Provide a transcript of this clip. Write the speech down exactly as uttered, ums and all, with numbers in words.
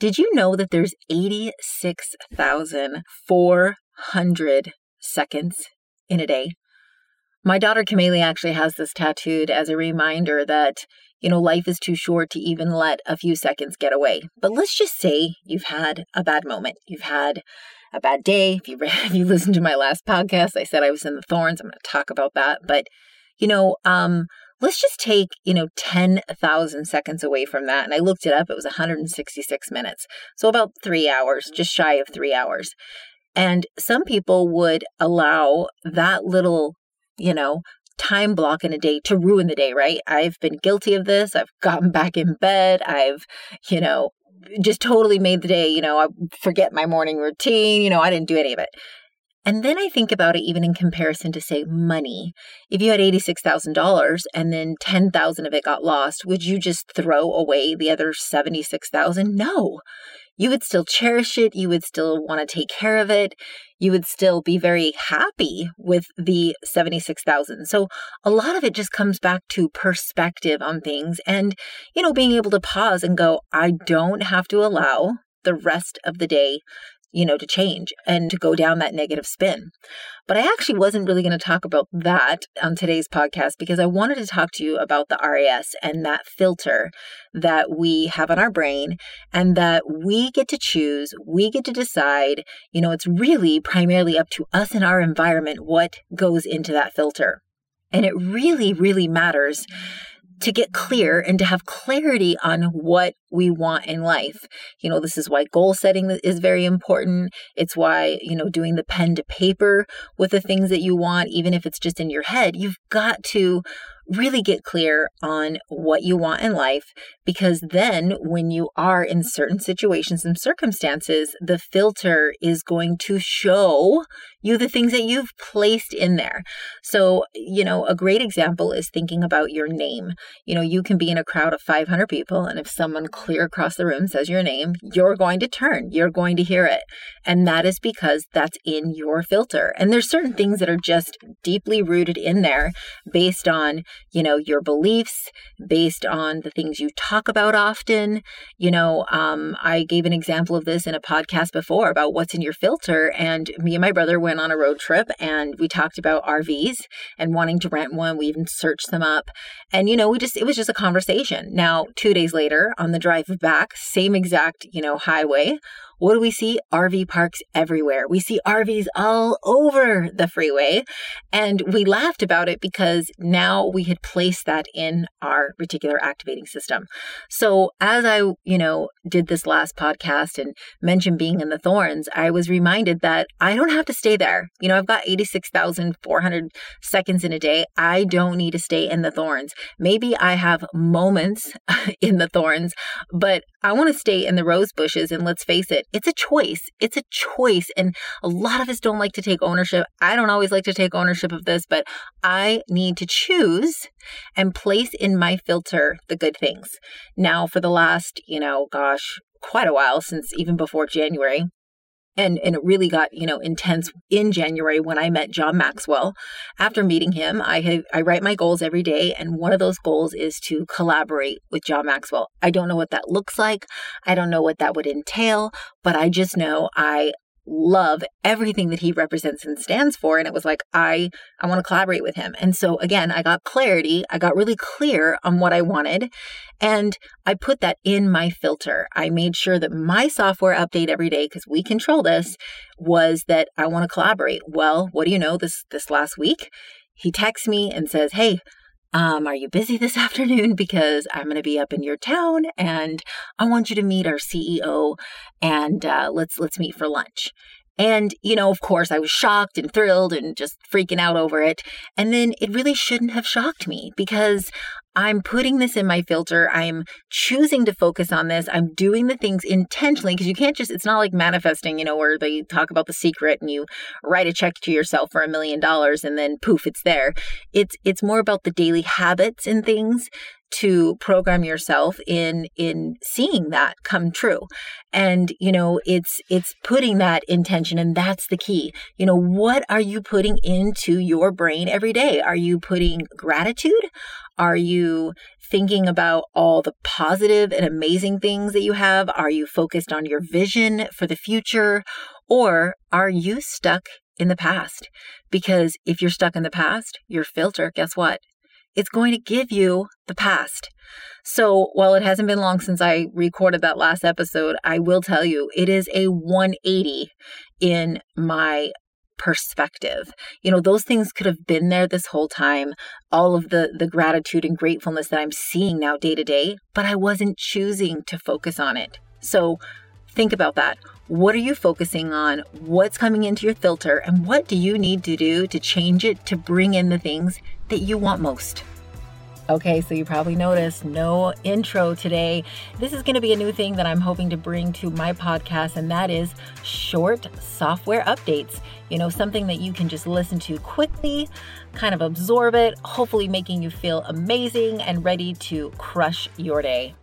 Did you know that there's eighty-six thousand four hundred seconds in a day? My daughter Camelia actually has this tattooed as a reminder that, you know, life is too short to even let a few seconds get away. But let's just say you've had a bad moment. You've had a bad day. If you, if you listened to my last podcast, I said I was in the thorns. I'm going to talk about that. But, you know, um, let's just take, you know, ten thousand seconds away from that. And I looked it up. It was one hundred sixty-six minutes. So about three hours, just shy of three hours. And some people would allow that little, you know, time block in a day to ruin the day, right? I've been guilty of this. I've gotten back in bed. I've, you know, just totally made the day, you know, I forget my morning routine. You know, I didn't do any of it. And then I think about it even in comparison to, say, money. If you had eighty-six thousand dollars and then ten thousand of it got lost, would you just throw away the other seventy-six thousand? No. You would still cherish it. You would still want to take care of it. You would still be very happy with the seventy-six thousand. So a lot of it just comes back to perspective on things and, you know, being able to pause and go, I don't have to allow the rest of the day, you know, to change and to go down that negative spin. But I actually wasn't really going to talk about that on today's podcast because I wanted to talk to you about the R A S and that filter that we have on our brain and that we get to choose, we get to decide, you know, it's really primarily up to us and our environment what goes into that filter. And it really, really matters to get clear and to have clarity on what we want in life. You know, this is why goal setting is very important. It's why, you know, doing the pen to paper with the things that you want, even if it's just in your head, you've got to really get clear on what you want in life, because then when you are in certain situations and circumstances, the filter is going to show you the things that you've placed in there. So, you know, a great example is thinking about your name. You know, you can be in a crowd of five hundred people, and if someone clear across the room says your name, you're going to turn, you're going to hear it. And that is because that's in your filter. And there's certain things that are just deeply rooted in there based on, you know, your beliefs, based on the things you talk about often. You know, um, I gave an example of this in a podcast before about what's in your filter. And me and my brother went on a road trip and we talked about R Vs and wanting to rent one. We even searched them up. And, you know, we just, it was just a conversation. Now, two days later on the drive back, same exact, you know, highway, what do we see? R V parks everywhere. We see R Vs all over the freeway. And we laughed about it because now we had placed that in our reticular activating system. So as I, you know, did this last podcast and mentioned being in the thorns, I was reminded that I don't have to stay there. You know, I've got eighty-six thousand four hundred seconds in a day. I don't need to stay in the thorns. Maybe I have moments in the thorns, but I want to stay in the rose bushes. And let's face it, it's a choice. It's a choice. And a lot of us don't like to take ownership. I don't always like to take ownership of this, but I need to choose and place in my filter the good things. Now, for the last, you know, gosh, quite a while, since even before January, And and it really got, you know, intense in January when I met John Maxwell. After meeting him, I have, I write my goals every day. And one of those goals is to collaborate with John Maxwell. I don't know what that looks like. I don't know what that would entail, but I just know I love everything that he represents and stands for. And it was like, I, I want to collaborate with him. And so again, I got clarity. I got really clear on what I wanted. And I put that in my filter. I made sure that my software update every day, because we control this, was that I want to collaborate. Well, what do you know? This, this last week, he texts me and says, hey, Um, are you busy this afternoon? Because I'm going to be up in your town and I want you to meet our C E O and uh, let's let's meet for lunch. And, you know, of course, I was shocked and thrilled and just freaking out over it. And then it really shouldn't have shocked me because I'm putting this in my filter. I'm choosing to focus on this. I'm doing the things intentionally because you can't just, it's not like manifesting, you know, where they talk about The Secret and you write a check to yourself for a million dollars and then poof, it's there. It's, it's more about the daily habits and things to program yourself in in seeing that come true. And, you know, it's it's putting that intention, and that's the key. You know, what are you putting into your brain every day? Are you putting gratitude? Are you thinking about all the positive and amazing things that you have? Are you focused on your vision for the future? Or are you stuck in the past? Because if you're stuck in the past, your filter, guess what? It's going to give you the past. So while it hasn't been long since I recorded that last episode, I will tell you it is a one eighty in my perspective. You know, those things could have been there this whole time. All of the, the gratitude and gratefulness that I'm seeing now day to day, but I wasn't choosing to focus on it. So think about that. What are you focusing on? What's coming into your filter? And what do you need to do to change it to bring in the things that you want most? Okay, so you probably noticed no intro today. This is going to be a new thing that I'm hoping to bring to my podcast, and that is short software updates. You know, something that you can just listen to quickly, kind of absorb it, hopefully making you feel amazing and ready to crush your day.